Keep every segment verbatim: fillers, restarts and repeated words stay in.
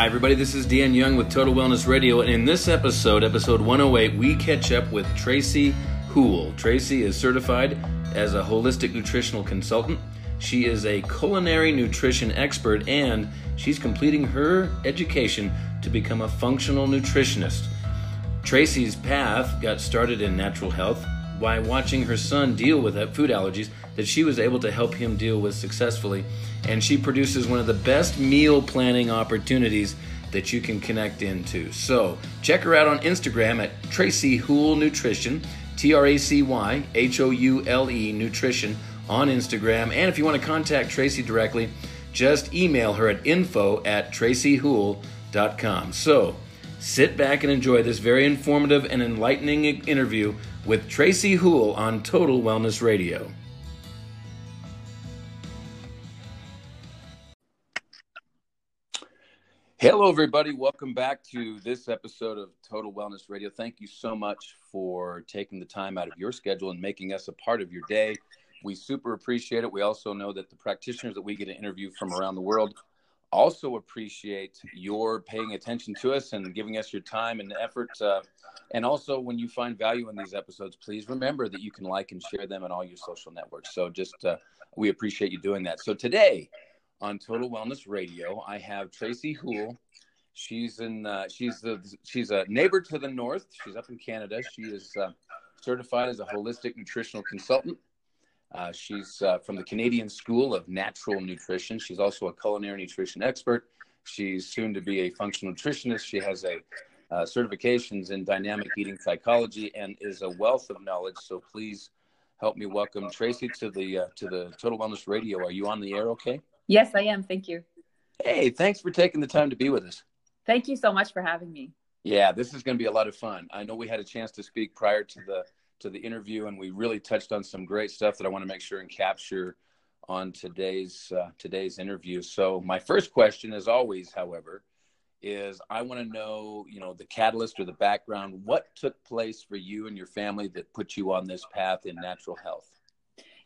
Hi everybody, this is Dan Young with Total Wellness Radio, and in this episode, episode one oh eight, we catch up with Tracy Houle. Tracy is certified as a holistic nutritional consultant. She is a culinary nutrition expert, and she's completing her education to become a functional nutritionist. Tracy's path got started in natural health by watching her son deal with food allergies that she was able to help him deal with successfully. And she produces one of the best meal planning opportunities that you can connect into. So check her out on Instagram at Tracy Houle Nutrition, T R A C Y H O U L E Nutrition on Instagram. And if you want to contact Tracy directly, just email her at info at Tracy Houle dot com. So sit back and enjoy this very informative and enlightening interview with Tracy Houle on Total Wellness Radio. Hello, everybody. Welcome back to this episode of Total Wellness Radio. Thank you so much for taking the time out of your schedule and making us a part of your day. We super appreciate it. We also know that the practitioners that we get to interview from around the world also appreciate your paying attention to us and giving us your time and effort. Uh, and also, when you find value in these episodes, please remember that you can like and share them on all your social networks. So just uh, we appreciate you doing that. So today, on Total Wellness Radio, I have Tracy Houle. She's in. Uh, she's the. She's a neighbor to the north. She's up in Canada. She is uh, certified as a holistic nutritional consultant. Uh, she's uh, from the Canadian School of Natural Nutrition. She's also a culinary nutrition expert. She's soon to be a functional nutritionist. She has a uh, certifications in dynamic eating psychology and is a wealth of knowledge. So please help me welcome Tracy to the uh, to the Total Wellness Radio. Are you on the air? Okay. Yes, I am. Thank you. Hey, thanks for taking the time to be with us. Thank you so much for having me. Yeah, this is going to be a lot of fun. I know we had a chance to speak prior to the to the interview, and we really touched on some great stuff that I want to make sure and capture on today's uh, today's interview. So my first question, as always, however, is I want to know, you know, the catalyst or the background. What took place for you and your family that put you on this path in natural health?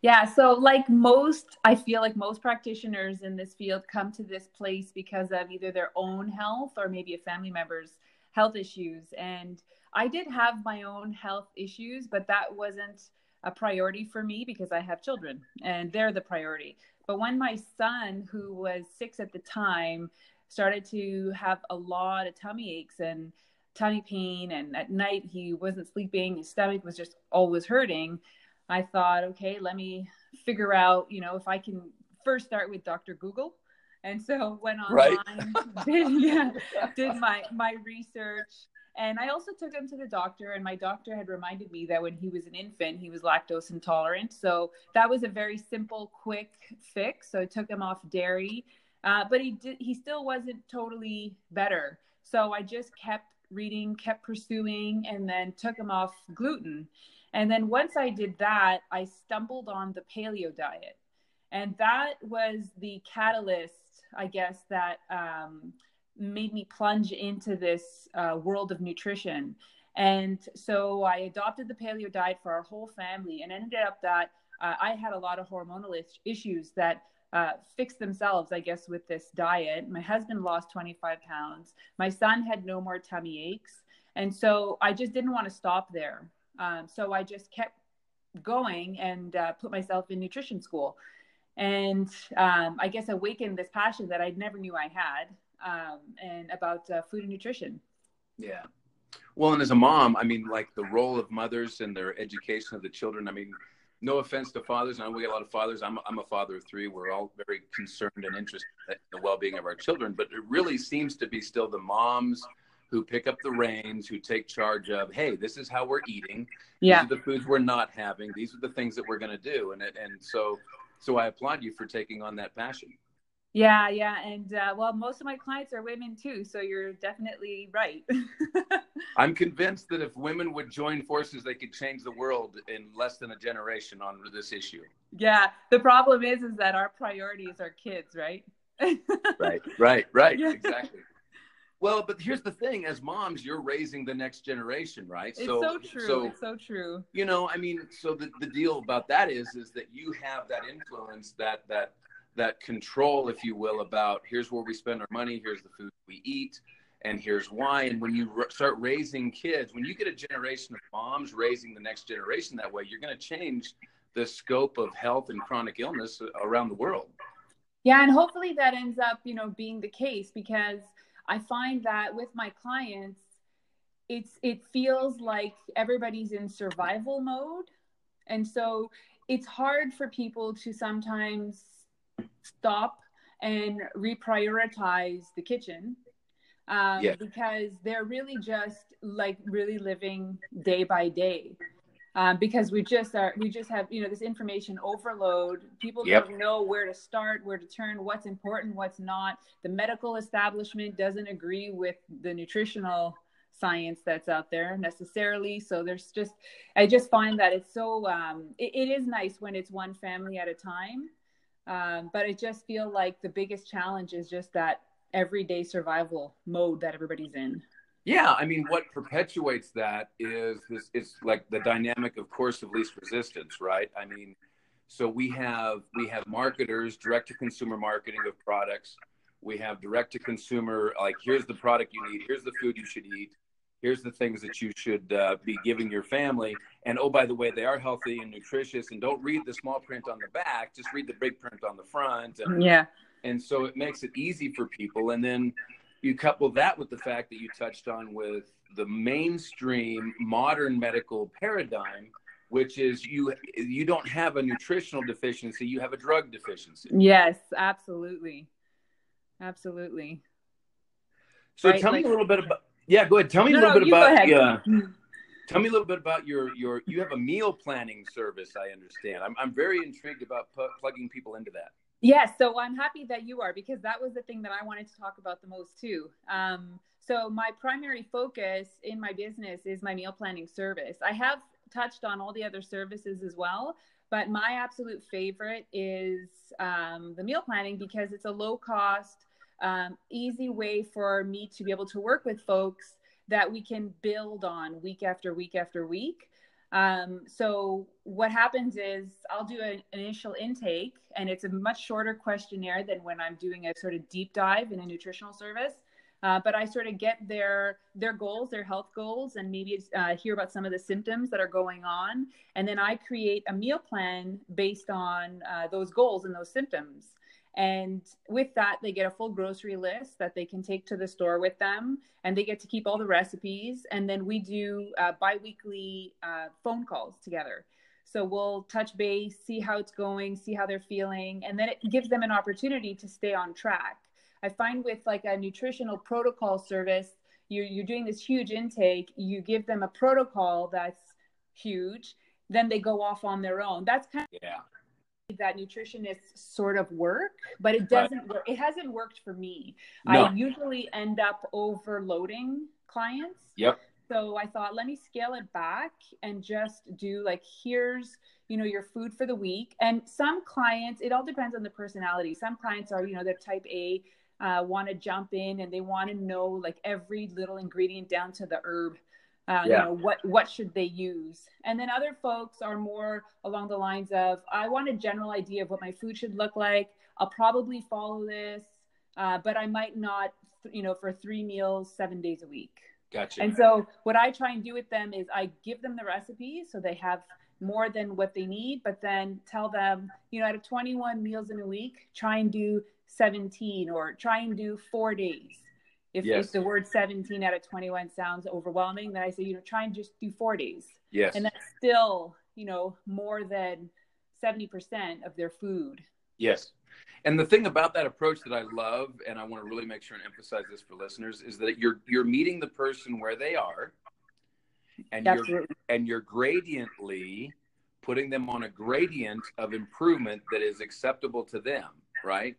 Yeah. So like most, I feel like most practitioners in this field come to this place because of either their own health or maybe a family member's health issues. And I did have my own health issues, but that wasn't a priority for me because I have children and they're the priority. But when my son, who was six at the time, started to have a lot of tummy aches and tummy pain, and at night he wasn't sleeping, his stomach was just always hurting, I thought, okay, let me figure out, you know, if I can first start with Doctor Google. And so went online, right. did, yeah, did my, my research. And I also took him to the doctor, and my doctor had reminded me that when he was an infant, he was lactose intolerant. So that was a very simple, quick fix. So I took him off dairy, uh, but he did, he still wasn't totally better. So I just kept reading, kept pursuing, and then took him off gluten. And then once I did that, I stumbled on the paleo diet. And that was the catalyst, I guess, that um, made me plunge into this uh, world of nutrition. And so I adopted the paleo diet for our whole family, and ended up that uh, I had a lot of hormonal is- issues that uh, fixed themselves, I guess, with this diet. My husband lost twenty-five pounds. My son had no more tummy aches. And so I just didn't want to stop there. Um, so I just kept going and uh, put myself in nutrition school, and um, I guess awakened this passion that I never knew I had, um, and about uh, food and nutrition. Yeah. Well, and as a mom, I mean, like the role of mothers and their education of the children. I mean, no offense to fathers, and we get a lot of fathers. I'm I'm a father of three. We're all very concerned and interested in the well-being of our children, but it really seems to be still the moms who pick up the reins, who take charge of, hey, this is how we're eating. Yeah. These are the foods we're not having. These are the things that we're going to do. And it, and so so I applaud you for taking on that passion. Yeah, yeah. And, uh, well, most of my clients are women, too. So you're definitely right. I'm convinced that if women would join forces, they could change the world in less than a generation on this issue. Yeah. The problem is, is that our priorities are kids, right? Right, right, right. Yeah. Exactly. Well, but here's the thing, as moms, you're raising the next generation, right? It's so, so true. So, it's so true. You know, I mean, so the, the deal about that is, is that you have that influence, that, that, that control, if you will, about here's where we spend our money, here's the food we eat, and here's why. And when you r- start raising kids, when you get a generation of moms raising the next generation that way, you're going to change the scope of health and chronic illness around the world. Yeah, and hopefully that ends up, you know, being the case, because I find that with my clients, it's it feels like everybody's in survival mode. And so it's hard for people to sometimes stop and reprioritize the kitchen. Um, yeah. Because they're really just like really living day by day, um, because we just are, we just have, you know, this information overload. People yep. don't know where to start, where to turn, what's important, what's not. The medical establishment doesn't agree with the nutritional science that's out there necessarily. So there's just, I just find that it's so, um, it, it is nice when it's one family at a time. Um, but I just feel like the biggest challenge is just that everyday survival mode that everybody's in. Yeah, I mean, what perpetuates that is this, it's like the dynamic of course of least resistance, right? I mean, so we have we have marketers, direct to consumer marketing of products. We have direct to consumer, like here's the product you need, here's the food you should eat, here's the things that you should uh, be giving your family, and oh, by the way, they are healthy and nutritious, and don't read the small print on the back, just read the big print on the front. And, yeah. And so it makes it easy for people. And then you couple that with the fact that you touched on with the mainstream modern medical paradigm, which is you you don't have a nutritional deficiency, you have a drug deficiency. Yes, absolutely. Absolutely. So right? tell like, me a little bit about, yeah, go ahead. Tell me no, a little no, bit about, yeah. Tell me a little bit about your, your, you have a meal planning service, I understand. I'm I'm very intrigued about pu- plugging people into that. Yes, yeah, so I'm happy that you are, because that was the thing that I wanted to talk about the most too. Um, so my primary focus in my business is my meal planning service. I have touched on all the other services as well, but my absolute favorite is um, the meal planning, because it's a low cost, um, easy way for me to be able to work with folks that we can build on week after week after week. Um, so what happens is I'll do an initial intake, and it's a much shorter questionnaire than when I'm doing a sort of deep dive in a nutritional service. Uh, but I sort of get their, their goals, their health goals, and maybe uh, hear about some of the symptoms that are going on. And then I create a meal plan based on uh, those goals and those symptoms. And with that, they get a full grocery list that they can take to the store with them, and they get to keep all the recipes. And then we do uh, biweekly uh, phone calls together. So we'll touch base, see how it's going, see how they're feeling. And then it gives them an opportunity to stay on track. I find with like a nutritional protocol service, you're, you're doing this huge intake, you give them a protocol that's huge, then they go off on their own. That's kind of... Yeah. that nutritionists sort of work, but it doesn't work. It hasn't worked for me. No. I usually end up overloading clients. Yep. So I thought, let me scale it back and just do like, here's, you know, your food for the week. And some clients, it all depends on the personality. Some clients are, you know, they're type A, uh, want to jump in and they want to know like every little ingredient down to the herb. Uh, yeah. You know, what, what should they use? And then other folks are more along the lines of, I want a general idea of what my food should look like. I'll probably follow this, uh, but I might not, you know, for three meals, seven days a week. Gotcha. And so what I try and do with them is I give them the recipes so they have more than what they need, but then tell them, you know, out of twenty-one meals in a week, try and do seventeen or try and do four days. If, yes. if the word seventeen out of twenty-one sounds overwhelming, then I say, you know, try and just do four days. Yes. And that's still, you know, more than seventy percent of their food. Yes. And the thing about that approach that I love, and I want to really make sure and emphasize this for listeners, is that you're you're meeting the person where they are, and Absolutely. you're and you're gradiently putting them on a gradient of improvement that is acceptable to them, right?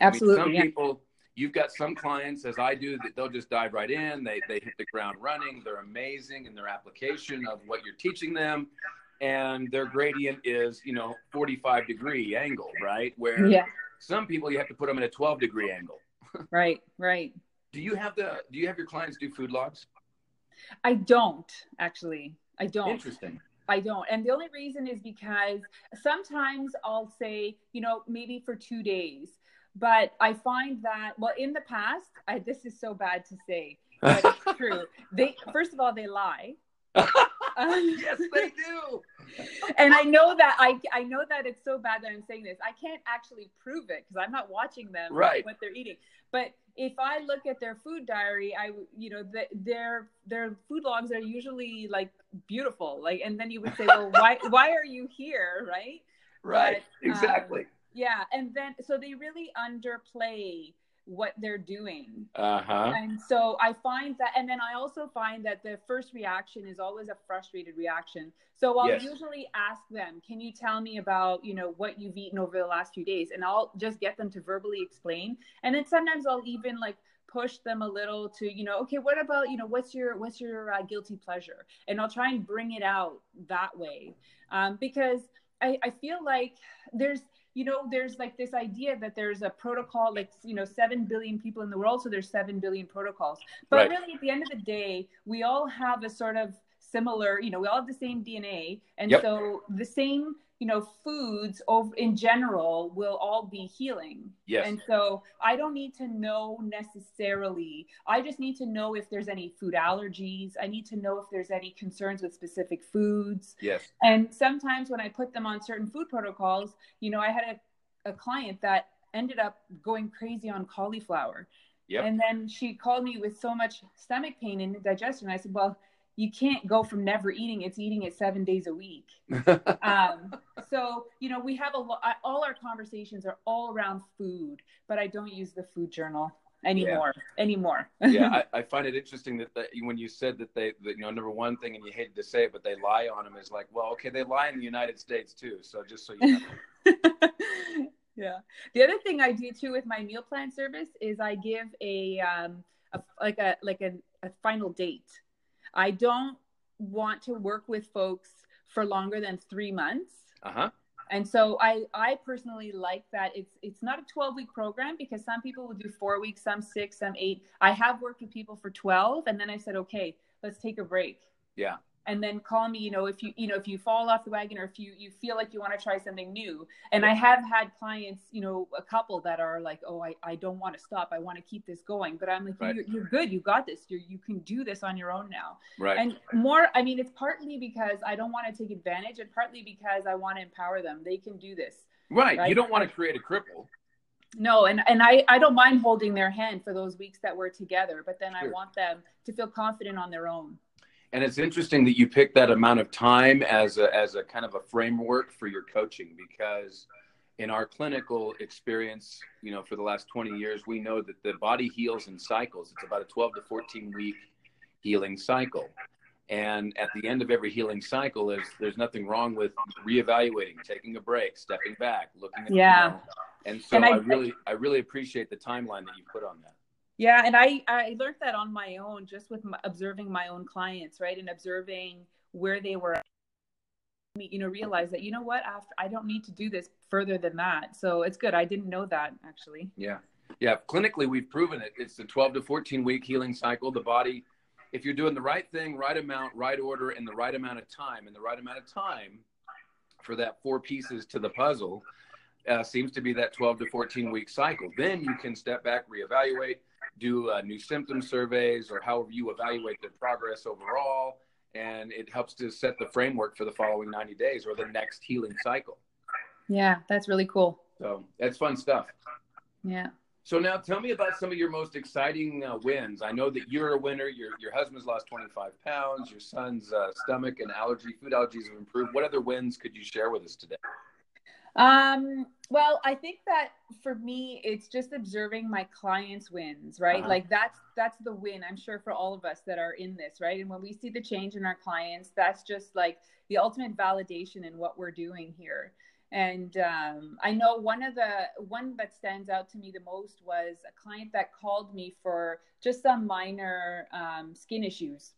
Absolutely. I mean, some yeah. people... You've got some clients, as I do, that they'll just dive right in. They they hit the ground running. They're amazing in their application of what you're teaching them. And their gradient is, you know, forty-five degree angle, right? Where yeah. some people, you have to put them in a twelve degree angle. Right, right. Do you have the, do you have your clients do food logs? I don't, actually. I don't. Interesting. I don't. And the only reason is because sometimes I'll say, you know, maybe for two days. But I find that, well, in the past, I, this is so bad to say, but it's true. They, first of all, they lie. Yes, they do. And I know that I, I know that it's so bad that I'm saying this. I can't actually prove it because I'm not watching them, right, what they're eating. But if I look at their food diary, I, you know, the, their their food logs are usually like beautiful, like, and then you would say, well, why why are you here, right? Right, but, exactly. Um, yeah, and then so they really underplay what they're doing. Uh-huh. And so I find that, and then I also find that the first reaction is always a frustrated reaction. So I'll yes. usually ask them, can you tell me about, you know, what you've eaten over the last few days? And I'll just get them to verbally explain. And then sometimes I'll even like push them a little to, you know, okay, what about, you know, what's your, what's your uh, guilty pleasure? And I'll try and bring it out that way. Um, because I, I feel like there's, you know, there's like this idea that there's a protocol, like, you know, seven billion people in the world. So there's seven billion protocols. But right. really, at the end of the day, we all have a sort of similar, you know, we all have the same D N A. And yep. so the same, you know, foods over, in general will all be healing. Yes. And so I don't need to know necessarily. I just need to know if there's any food allergies. I need to know if there's any concerns with specific foods. Yes. And sometimes when I put them on certain food protocols, you know, I had a, a client that ended up going crazy on cauliflower. Yep. And then she called me with so much stomach pain and digestion. I said, well, you can't go from never eating. It's eating it seven days a week. um, so, you know, we have a lot, all our conversations are all around food, but I don't use the food journal anymore, yeah. anymore. yeah. I, I find it interesting that, that when you said that they, that, you know, number one thing, and you hated to say it, but they lie on them is like, well, okay, they lie in the United States too. So just so you know. Yeah. The other thing I do too with my meal plan service is I give a, um, a like a, like a, a final date. I don't want to work with folks for longer than three months. Uh-huh. And so I, I personally like that. It's it's not a twelve-week program because some people will do four weeks, some six, some eight. I have worked with people for twelve, and then I said, okay, let's take a break. Yeah. And then call me, you know, if you you know if you fall off the wagon or if you, you feel like you want to try something new. And yeah. I have had clients, you know, a couple that are like, oh, I, I don't want to stop. I want to keep this going. But I'm like, right. you're, you're good. You got this. You you can do this on your own now. Right. And more, I mean, it's partly because I don't want to take advantage and partly because I want to empower them. They can do this. Right. right? You don't want to create a cripple. No, and, and I, I don't mind holding their hand for those weeks that we're together. But then sure. I want them to feel confident on their own. And it's interesting that you picked that amount of time as a, as a kind of a framework for your coaching, because in our clinical experience, you know, for the last twenty years, we know that the body heals in cycles. It's about a twelve to fourteen week healing cycle. And at the end of every healing cycle, there's, there's nothing wrong with reevaluating, taking a break, stepping back, looking at yeah. the And so and I, I really, I really appreciate the timeline that you put on that. Yeah. And I, I learned that on my own, just with my, observing my own clients, right. And observing where they were, you know, realize that, you know what, after, I don't need to do this further than that. So it's good. I didn't know that actually. Yeah. Yeah. Clinically, we've proven it. It's the twelve to fourteen week healing cycle. The body, if you're doing the right thing, right amount, right order, and the right amount of time and the right amount of time for that four pieces to the puzzle, uh, seems to be that twelve to fourteen week cycle. Then you can step back, reevaluate, do uh, new symptom surveys or however you evaluate their progress overall. And it helps to set the framework for the following ninety days or the next healing cycle. Yeah, that's really cool. So that's fun stuff. Yeah. So now tell me about some of your most exciting uh, wins. I know that you're a winner. Your your husband's lost twenty-five pounds. Your son's uh, stomach and allergy, food allergies have improved. What other wins could you share with us today? Um, well, I think that for me, it's just observing my clients' wins, right? Uh-huh. Like that's, that's the win, I'm sure, for all of us that are in this, right? And when we see the change in our clients, that's just like the ultimate validation in what we're doing here. And, um, I know one of the, one that stands out to me the most was a client that called me for just some minor, um, skin issues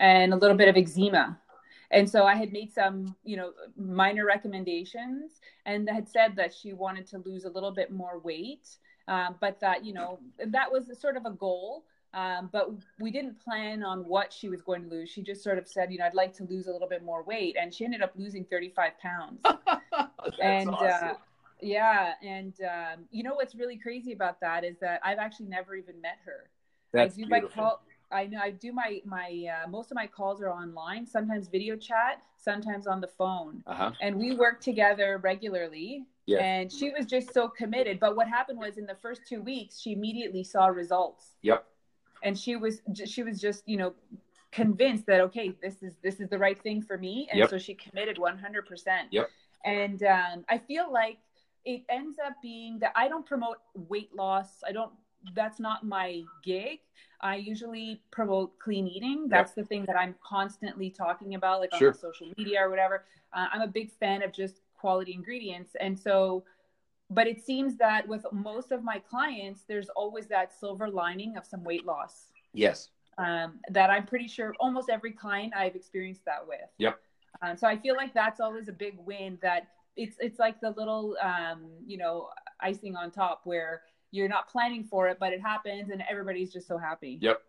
and a little bit of eczema. And so I had made some, you know, minor recommendations and had said that she wanted to lose a little bit more weight. Um, but that, you know, that was sort of a goal, Um, but we didn't plan on what she was going to lose. She just sort of said, you know, I'd like to lose a little bit more weight. And she ended up losing thirty-five pounds. That's and, awesome. uh, yeah. And, um, you know, what's really crazy about that is that I've actually never even met her. That's I do beautiful. my call. I know I do my, my, uh, most of my calls are online, sometimes video chat, sometimes on the phone. Uh-huh. And we work together regularly. Yeah. And she was just so committed. But what happened was in the first two weeks, she immediately saw results. Yep. And she was, she was just, you know, convinced that, okay, this is, this is the right thing for me. And yep. so she committed one hundred percent. Yep. And um, I feel like it ends up being that I don't promote weight loss. I don't, that's not my gig. I usually promote clean eating. That's yep. the thing that I'm constantly talking about, like sure. on social media or whatever. Uh, I'm a big fan of just quality ingredients. And so, but it seems that with most of my clients, there's always that silver lining of some weight loss. Yes. Um, that I'm pretty sure almost every client I've experienced that with. Yep. Um, so I feel like that's always a big win, that it's, it's like the little, um, you know, icing on top where you're not planning for it, but it happens and everybody's just so happy. Yep.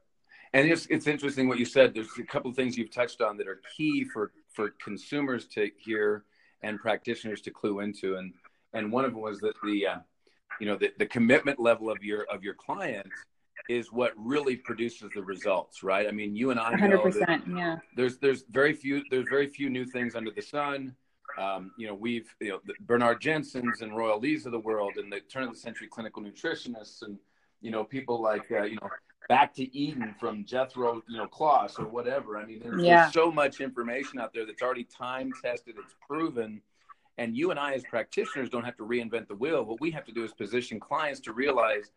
And it's, it's interesting what you said. There's a couple of things you've touched on that are key for, for consumers to hear and practitioners to clue into. And, And one of them was that the, uh, you know, the, the commitment level of your of your client is what really produces the results, right? I mean, you and I know one hundred percent, that, yeah. there's there's very few there's very few new things under the sun. Um, you know, we've you know the Bernard Jensen's and Royal Lee's of the world, and the turn of the century clinical nutritionists, and you know people like uh, you know Back to Eden from Jethro you know Kloss or whatever. I mean, there's, yeah. there's so much information out there that's already time tested, it's proven. And you and I as practitioners don't have to reinvent the wheel. What we have to do is position clients to realize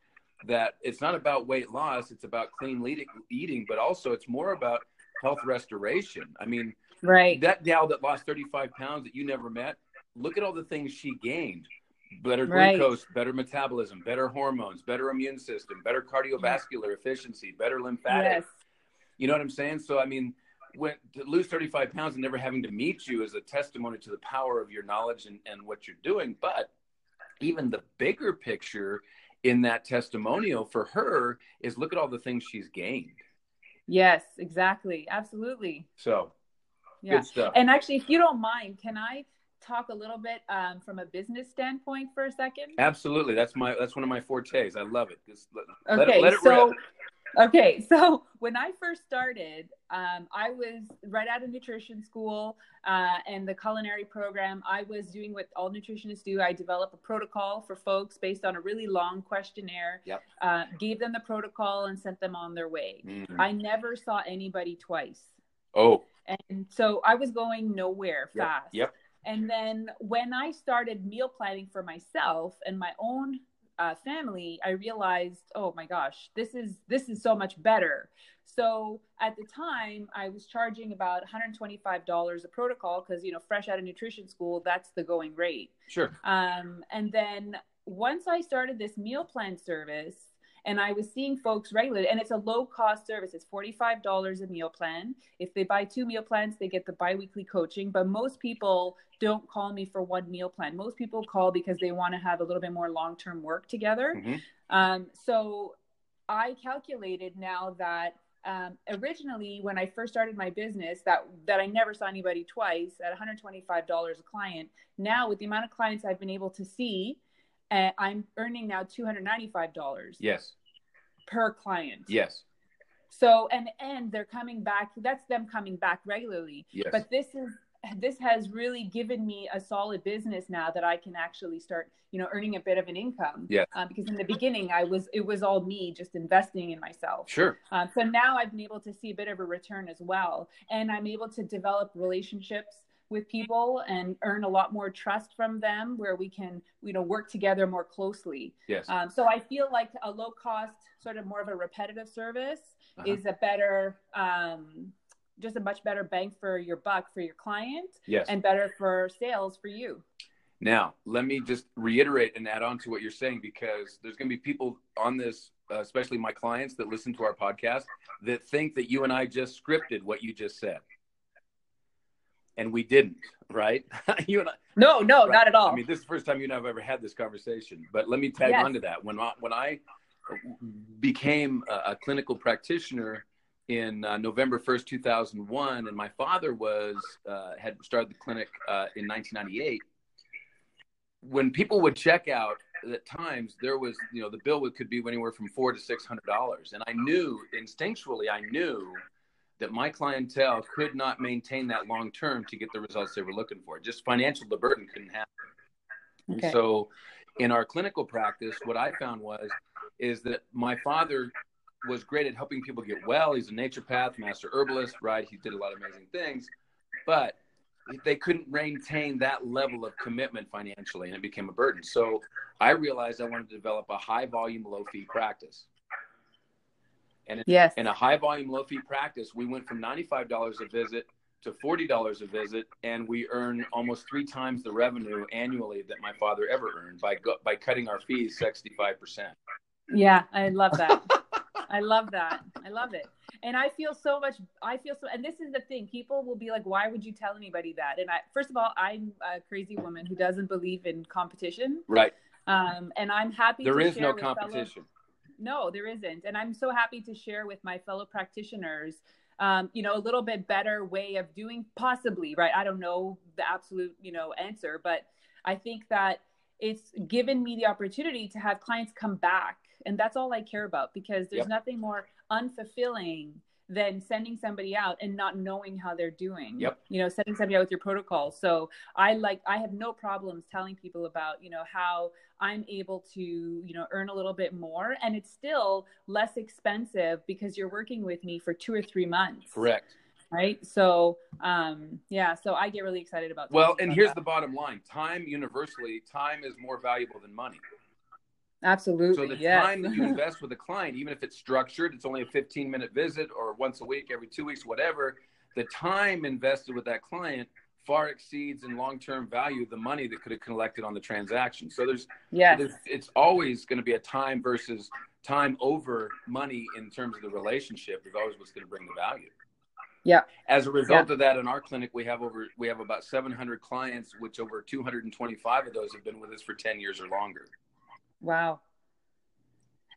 that it's not about weight loss. It's about clean eating, but also it's more about health restoration. I mean, right. that gal that lost thirty-five pounds that you never met, look at all the things she gained. Better glucose, right. better metabolism, better hormones, better immune system, better cardiovascular yeah. efficiency, better lymphatic. Yes. You know what I'm saying? So, I mean, When, to lose thirty-five pounds and never having to meet you is a testimony to the power of your knowledge and, and what you're doing. But even the bigger picture in that testimonial for her is look at all the things she's gained. Yes, exactly. Absolutely. So, yeah. good stuff. And actually, if you don't mind, can I talk a little bit um, from a business standpoint for a second? Absolutely. That's my, that's one of my fortes. I love it. Just let, okay, let it, let it so, rip. Okay, so when I first started, um, I was right out of nutrition school uh, and the culinary program. I was doing what all nutritionists do. I developed a protocol for folks based on a really long questionnaire, yep. uh, gave them the protocol and sent them on their way. Mm-hmm. I never saw anybody twice. Oh. And so I was going nowhere yep. fast. Yep. And then when I started meal planning for myself and my own Uh, family, I realized, oh my gosh, this is this is so much better. So at the time, I was charging about one hundred twenty-five dollars a protocol because, you know, fresh out of nutrition school, that's the going rate. Sure. Um, and then once I started this meal plan service, and I was seeing folks regularly, and it's a low cost service. It's forty-five dollars a meal plan. If they buy two meal plans, they get the biweekly coaching. But most people don't call me for one meal plan. Most people call because they want to have a little bit more long-term work together. Mm-hmm. Um, so I calculated now that um, originally when I first started my business, that, that I never saw anybody twice at one hundred twenty-five dollars a client. Now with the amount of clients I've been able to see, Uh, I'm earning now two hundred ninety-five dollars yes. per client. Yes. So, and, and they're coming back, that's them coming back regularly, yes. but this is, this has really given me a solid business now that I can actually start, you know, earning a bit of an income. Yeah. Um, because in the beginning I was, it was all me just investing in myself. Sure. Um, so now I've been able to see a bit of a return as well. And I'm able to develop relationships with people and earn a lot more trust from them where we can, you know, work together more closely. Yes. Um, so I feel like a low cost, sort of more of a repetitive service uh-huh. is a better, um, just a much better bang for your buck for your client yes. and better for sales for you. Now, let me just reiterate and add on to what you're saying, because there's going to be people on this, uh, especially my clients that listen to our podcast, that think that you and I just scripted what you just said. And we didn't, right? you and I, no, no, right? Not at all. I mean, this is the first time you and I have ever had this conversation. But let me tag yes. on to that. When I, when I became a, a clinical practitioner in uh, November first, two thousand one, and my father was uh, had started the clinic uh, in nineteen ninety-eight. When people would check out at times, there was, you know, the bill would, could be anywhere from four to six hundred dollars, and I knew instinctually, I knew that my clientele could not maintain that long term to get the results they were looking for. Just financial, the burden couldn't happen. Okay. So, in our clinical practice, what I found was is that my father was great at helping people get well. He's a naturopath, master herbalist, right? He did a lot of amazing things, but they couldn't maintain that level of commitment financially, and it became a burden. So I realized I wanted to develop a high volume, low fee practice. And in, yes. in a high volume, low fee practice, we went from ninety-five dollars a visit to forty dollars a visit. And we earn almost three times the revenue annually that my father ever earned by, go, by cutting our fees sixty-five percent. Yeah. I love that. I love that. I love it. And I feel so much, I feel so, and this is the thing, people will be like, why would you tell anybody that? And I, first of all, I'm a crazy woman who doesn't believe in competition. Right. Um, and I'm happy. There to is share no competition. Fellow, no, there isn't. And I'm so happy to share with my fellow practitioners, um, you know, a little bit better way of doing possibly, right? I don't know the absolute, you know, answer, but I think that it's given me the opportunity to have clients come back. And that's all I care about, because there's yep. nothing more unfulfilling than sending somebody out and not knowing how they're doing, yep. you know, sending somebody out with your protocol. So I like, I have no problems telling people about, you know, how I'm able to, you know, earn a little bit more, and it's still less expensive because you're working with me for two or three months. Correct. Right. So, um, yeah, so I get really excited about that. Well, and here's that. The bottom line. Time universally, time is more valuable than money. Absolutely. So the yes. time that you invest with a client, even if it's structured, it's only a fifteen minute visit or once a week, every two weeks, whatever, the time invested with that client far exceeds in long-term value the money that could have collected on the transaction. So there's, yes. there's it's always going to be a time versus time over money in terms of the relationship is always what's going to bring the value. Yeah. As a result yeah. of that, in our clinic, we have over, we have about seven hundred clients, which over two hundred twenty-five of those have been with us for ten years or longer. Wow.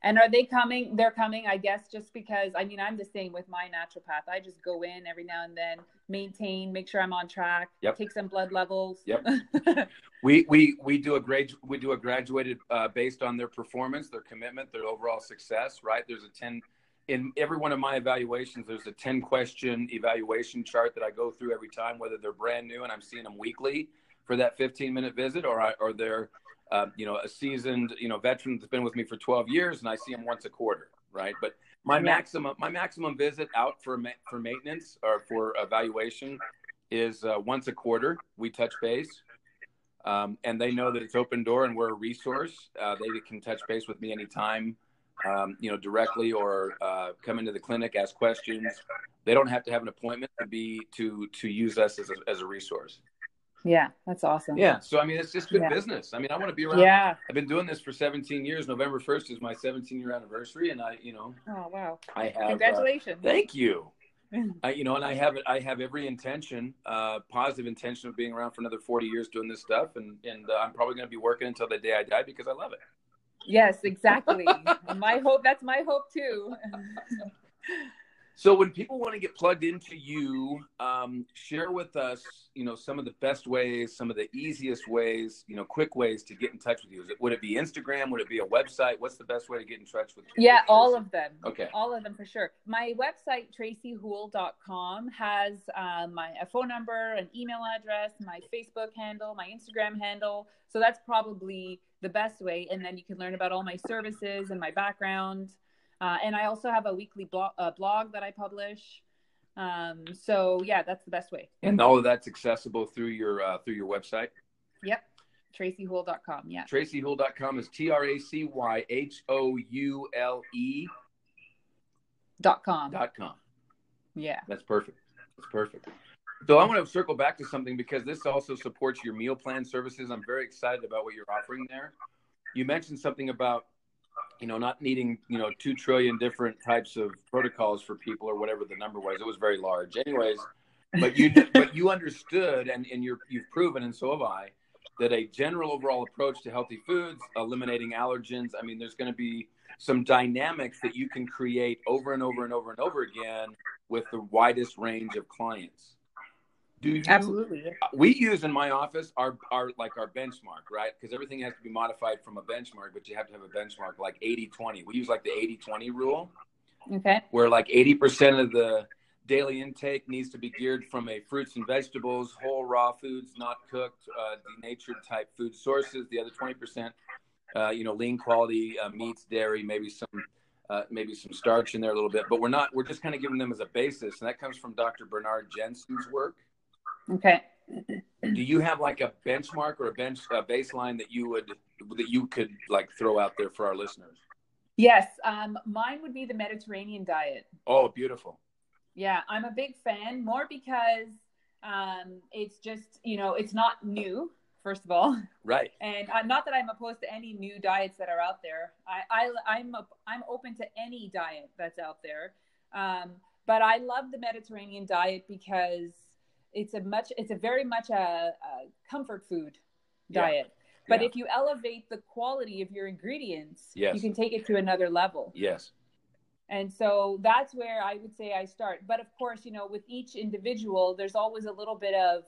And are they coming? They're coming, I guess, just because, I mean, I'm the same with my naturopath. I just go in every now and then, maintain, make sure I'm on track, yep. take some blood levels. Yep. we, we, we do a grade, we do a graduated uh, based on their performance, their commitment, their overall success, right? There's a ten in every one of my evaluations, there's a ten question evaluation chart that I go through every time, whether they're brand new and I'm seeing them weekly for that fifteen minute visit, or I, or they're, Uh, you know, a seasoned, you know, veteran that's been with me for twelve years, and I see him once a quarter, right? But my maximum, my maximum visit out for ma- for maintenance or for evaluation is uh, once a quarter. We touch base, um, and they know that it's open door and we're a resource. Uh, they can touch base with me anytime, um, you know, directly, or uh, come into the clinic, ask questions. They don't have to have an appointment to be to to use us as a, as a resource. Yeah, that's awesome. Yeah, so I mean, it's just good yeah. business. I mean, I want to be around. Yeah, I've been doing this for seventeen years. November first is my seventeen year anniversary, and I, you know, oh wow, I have congratulations. Uh, thank you. I, you know, and I have I have every intention, uh, positive intention of being around for another forty years doing this stuff, and and uh, I'm probably going to be working until the day I die because I love it. Yes, exactly. My hope. That's my hope too. So when people want to get plugged into you, um, share with us, you know, some of the best ways, some of the easiest ways, you know, quick ways to get in touch with you. Is it, would it be Instagram? Would it be a website? What's the best way to get in touch with you? Yeah, all of them. Okay. All of them for sure. My website, Tracy Houle dot com, has uh, my a phone number, an email address, my Facebook handle, my Instagram handle. So that's probably the best way. And then you can learn about all my services and my background. Uh, and I also have a weekly blog, uh, blog that I publish. Um, so yeah, that's the best way. And all of that's accessible through your uh, through your website. Yep, Tracy Houle dot com. Yeah, Tracy Houle dot com is T R A C Y H O U L E dot com. Dot com. Yeah, that's perfect. That's perfect. So I want to circle back to something because this also supports your meal plan services. I'm very excited about what you're offering there. You mentioned something about, you know, not needing, you know, two trillion different types of protocols for people or whatever the number was. It was very large anyways, but you, but you understood and, and you're, you've proven, and so have I, that a general overall approach to healthy foods, eliminating allergens. I mean, there's going to be some dynamics that you can create over and over and over and over again with the widest range of clients. Do you, Absolutely. We use in my office our, our like our benchmark, right? Because everything has to be modified from a benchmark, but you have to have a benchmark like eighty twenty. We use like the eighty twenty rule. Okay. Where like eighty percent of the daily intake needs to be geared from a fruits and vegetables, whole raw foods, not cooked, uh, denatured type food sources. The other twenty percent, uh, you know, lean quality uh, meats, dairy, maybe some uh, maybe some starch in there a little bit. But we're not, we're just kind of giving them as a basis. And that comes from Doctor Bernard Jensen's work. Okay. Do you have like a benchmark or a bench a baseline that you would, that you could like throw out there for our listeners? Yes. Um, mine would be the Mediterranean diet. Oh, beautiful. Yeah. I'm a big fan, more because um, it's just, you know, it's not new, first of all. Right. And I'm not that I'm opposed to any new diets that are out there. I, I, I'm, a, I'm open to any diet that's out there. Um, but I love the Mediterranean diet because it's a much, it's a very much a, a comfort food diet. Yeah. But yeah. if you elevate the quality of your ingredients, yes. you can take it to another level. Yes. And so that's where I would say I start. But of course, you know, with each individual, there's always a little bit of,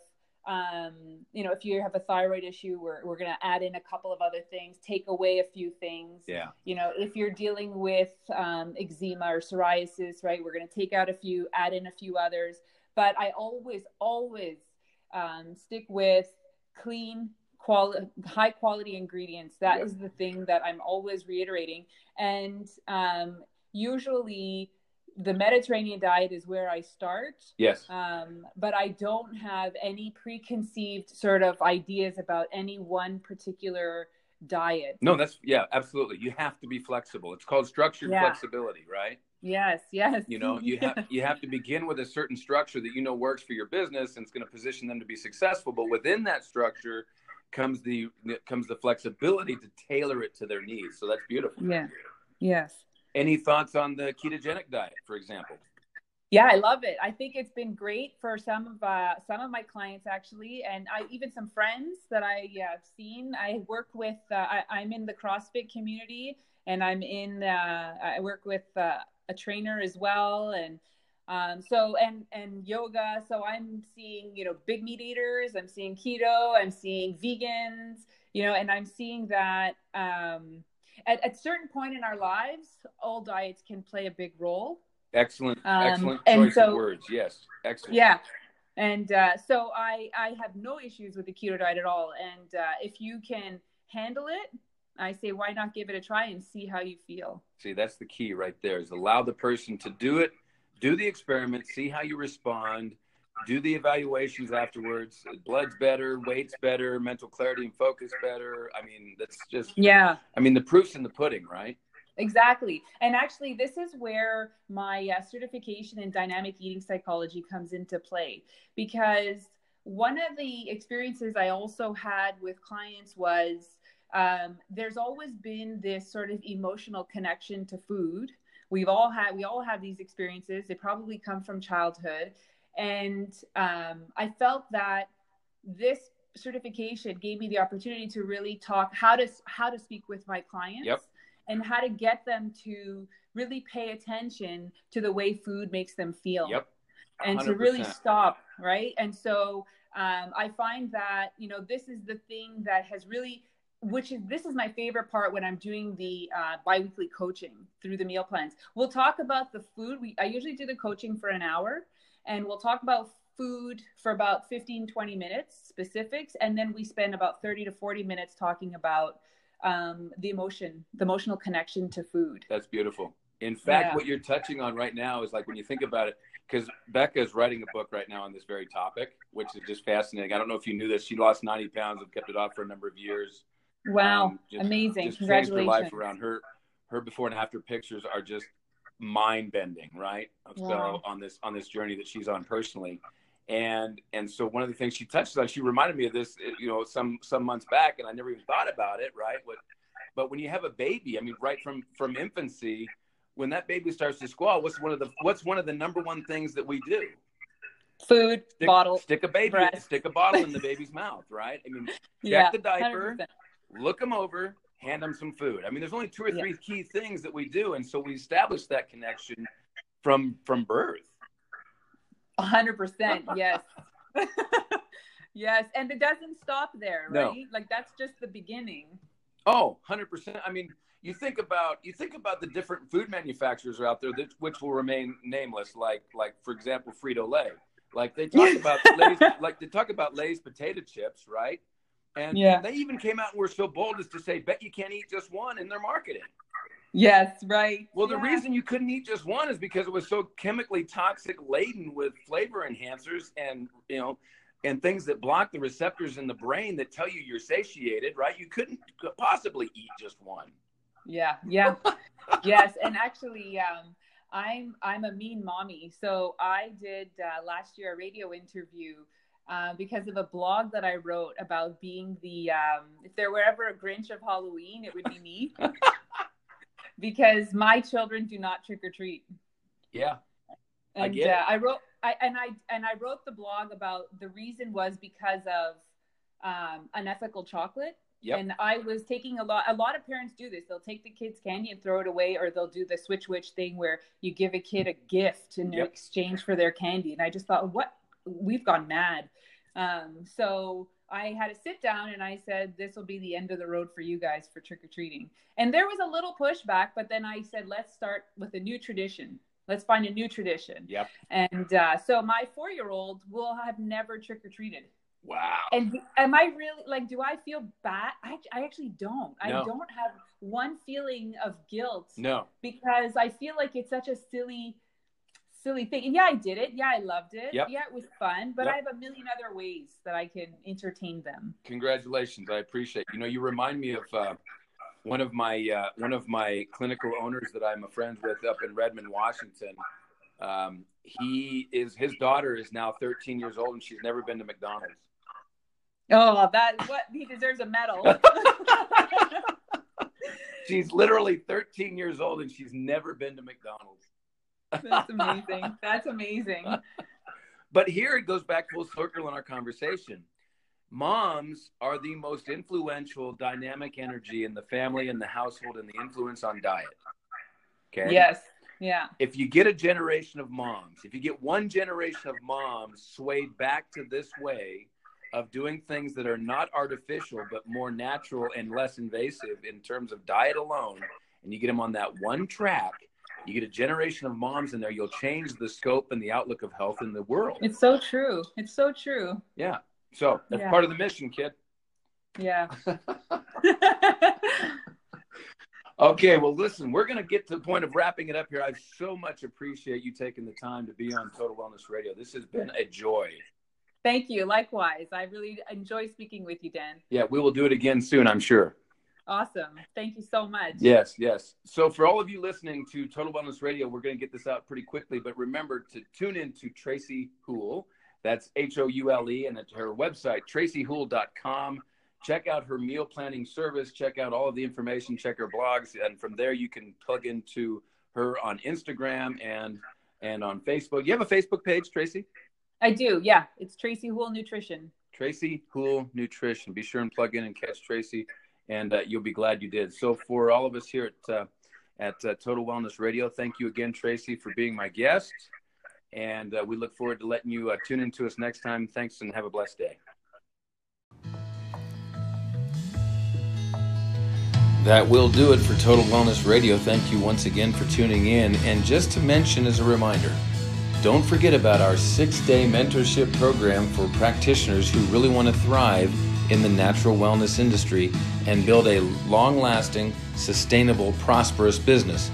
um, you know, if you have a thyroid issue, we're we're going to add in a couple of other things, take away a few things. Yeah. You know, if you're dealing with um, eczema or psoriasis, right, we're going to take out a few, add in a few others. But I always, always um, stick with clean, Quali- high quality ingredients. That yeah. is the thing that I'm always reiterating. And um, usually the Mediterranean diet is where I start. Yes. Um, but I don't have any preconceived sort of ideas about any one particular diet. No, that's, yeah, absolutely. You have to be flexible. It's called structured yeah. flexibility, right? Yes, yes. You know, you have you have to begin with a certain structure that you know works for your business and it's going to position them to be successful. But within that structure comes the comes the flexibility to tailor it to their needs. So that's beautiful. Yeah. Yes. Any thoughts on the ketogenic diet, for example? Yeah, I love it. I think it's been great for some of uh, some of my clients actually, and I even some friends that I yeah, have seen. I work with. Uh, I, I'm in the CrossFit community, and I'm in. Uh, I work with uh, a trainer as well, and. Um, so, and, and yoga. So I'm seeing, you know, big meat eaters, I'm seeing keto, I'm seeing vegans, you know, and I'm seeing that, um, at a certain point in our lives, all diets can play a big role. Excellent. Um, excellent choice so, of words. Yes. Excellent. Yeah. And, uh, so I, I have no issues with the keto diet at all. And, uh, if you can handle it, I say, why not give it a try and see how you feel? See, that's the key right there is allow the person to do it. Do the experiment, see how you respond, do the evaluations afterwards. Blood's better, weight's better, mental clarity and focus better. I mean, that's just, yeah. I mean, the proof's in the pudding, right? Exactly. And actually, this is where my uh, certification in dynamic eating psychology comes into play. Because one of the experiences I also had with clients was um, there's always been this sort of emotional connection to food. We've all had, we all have these experiences. They probably come from childhood. And um, I felt that this certification gave me the opportunity to really talk how to, how to speak with my clients yep. and how to get them to really pay attention to the way food makes them feel yep. and to really stop. Right. And so um, I find that, you know, this is the thing that has really which is, this is my favorite part when I'm doing the uh, biweekly coaching through the meal plans. We'll talk about the food. We, I usually do the coaching for an hour and we'll talk about food for about fifteen, twenty minutes specifics. And then we spend about thirty to forty minutes talking about um, the emotion, the emotional connection to food. That's beautiful. In fact, yeah. what you're touching on right now is like, when you think about it, because Becca is writing a book right now on this very topic, which is just fascinating. I don't know if you knew this. She lost ninety pounds and kept it off for a number of years. Wow. Um, just, amazing. Just Congratulations. Her life around her, her before and after pictures are just mind bending, right? Wow. So on this, on this journey that she's on personally. And, and so one of the things she touched on, she reminded me of this, you know, some, some months back and I never even thought about it. Right. But, but when you have a baby, I mean, right from, from infancy, when that baby starts to squall, what's one of the, what's one of the number one things that we do? Food, stick, bottle, stick a baby, breath. Stick a bottle in the baby's mouth. Right. I mean, check yeah, the diaper. one hundred percent Look them over, hand them some food. I mean, there's only two or three yeah. key things that we do. And so we establish that connection from, from birth. A hundred percent. Yes. Yes. And it doesn't stop there, right? No. Like that's just the beginning. Oh, a hundred percent. I mean, you think about, you think about the different food manufacturers out there that, which will remain nameless. Like, like for example, Frito-Lay, like they talk about, Lay's, like they talk about Lay's potato chips, right? And yeah. they even came out and were so bold as to say, bet you can't eat just one in their marketing. Yes, right. Well, yeah. the reason you couldn't eat just one is because it was so chemically toxic, laden with flavor enhancers and, you know, and things that block the receptors in the brain that tell you you're satiated, right? You couldn't possibly eat just one. Yeah, yeah. Yes, and actually um, I'm, I'm a mean mommy. So I did uh, last year a radio interview Uh, because of a blog that I wrote about being the, um, if there were ever a Grinch of Halloween, it would be me. Because my children do not trick or treat. Yeah, and, I get uh, it. I wrote, I, and, I, and I wrote the blog about the reason was because of um, unethical chocolate. Yep. And I was taking a lot, a lot of parents do this. They'll take the kids' candy and throw it away, or they'll do the switch witch thing where you give a kid a gift in yep. exchange for their candy. And I just thought, what? We've gone mad. Um, so I had a sit down and I said, this will be the end of the road for you guys for trick-or-treating. And there was a little pushback, but then I said, let's start with a new tradition. Let's find a new tradition. Yep. And uh, so my four-year-old will have never trick-or-treated. Wow. And am I really, like, do I feel bad? I, I actually don't. No. I don't have one feeling of guilt. No. Because I feel like it's such a silly silly thing. And yeah, I did it. Yeah, I loved it. Yep. Yeah, it was fun. But yep. I have a million other ways that I can entertain them. Congratulations. I appreciate it. You know, you remind me of uh, one of my uh, one of my clinical owners that I'm a friend with up in Redmond, Washington. Um, he is his daughter is now thirteen years old, and she's never been to McDonald's. Oh, that what he deserves a medal. She's literally thirteen years old, and she's never been to McDonald's. That's amazing. That's amazing. But here it goes back full circle in our conversation. Moms are the most influential dynamic energy in the family and the household and the influence on diet. Okay. Yes. Yeah. If you get a generation of moms, if you get one generation of moms swayed back to this way of doing things that are not artificial, but more natural and less invasive in terms of diet alone, and you get them on that one track, you get a generation of moms in there, you'll change the scope and the outlook of health in the world. It's so true. It's so true. Yeah. So that's yeah. part of the mission, kid. Yeah. Okay. Well, listen, we're going to get to the point of wrapping it up here. I so much appreciate you taking the time to be on Total Wellness Radio. This has been a joy. Thank you. Likewise. I really enjoy speaking with you, Dan. Yeah. We will do it again soon, I'm sure. Awesome. Thank you so much. Yes, yes. So for all of you listening to Total Wellness Radio, we're going to get this out pretty quickly, but remember to tune in to Tracy Houle. That's H O U L E, and it's her website, Tracy Houle dot com. Check out her meal planning service. Check out all of the information. Check her blogs. And from there, you can plug into her on Instagram and and on Facebook. You have a Facebook page, Tracy? I do, yeah. It's Tracy Houle Nutrition. Tracy Houle Nutrition. Be sure and plug in and catch Tracy. And uh, you'll be glad you did. So for all of us here at uh, at uh, Total Wellness Radio, thank you again, Tracy, for being my guest. And uh, we look forward to letting you uh, tune in to us next time. Thanks, and have a blessed day. That will do it for Total Wellness Radio. Thank you once again for tuning in. And just to mention as a reminder, don't forget about our six-day mentorship program for practitioners who really want to thrive in the natural wellness industry and build a long-lasting, sustainable, prosperous business.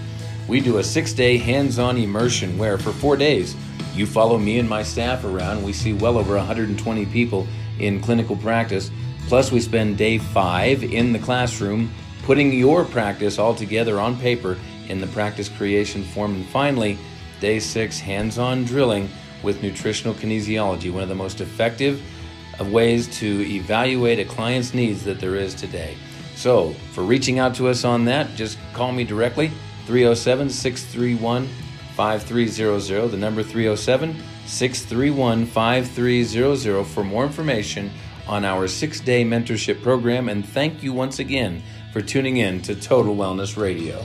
We do a six-day hands-on immersion where for four days, you follow me and my staff around. We see well over one hundred twenty people in clinical practice. Plus we spend day five in the classroom, putting your practice all together on paper in the practice creation form. And finally, day six, hands-on drilling with nutritional kinesiology, one of the most effective of ways to evaluate a client's needs that there is today. So for reaching out to us on that, just call me directly, three oh seven, six three one, five three zero zero, the number three oh seven, six three one, five three zero zero for more information on our six-day mentorship program. And thank you once again for tuning in to Total Wellness Radio.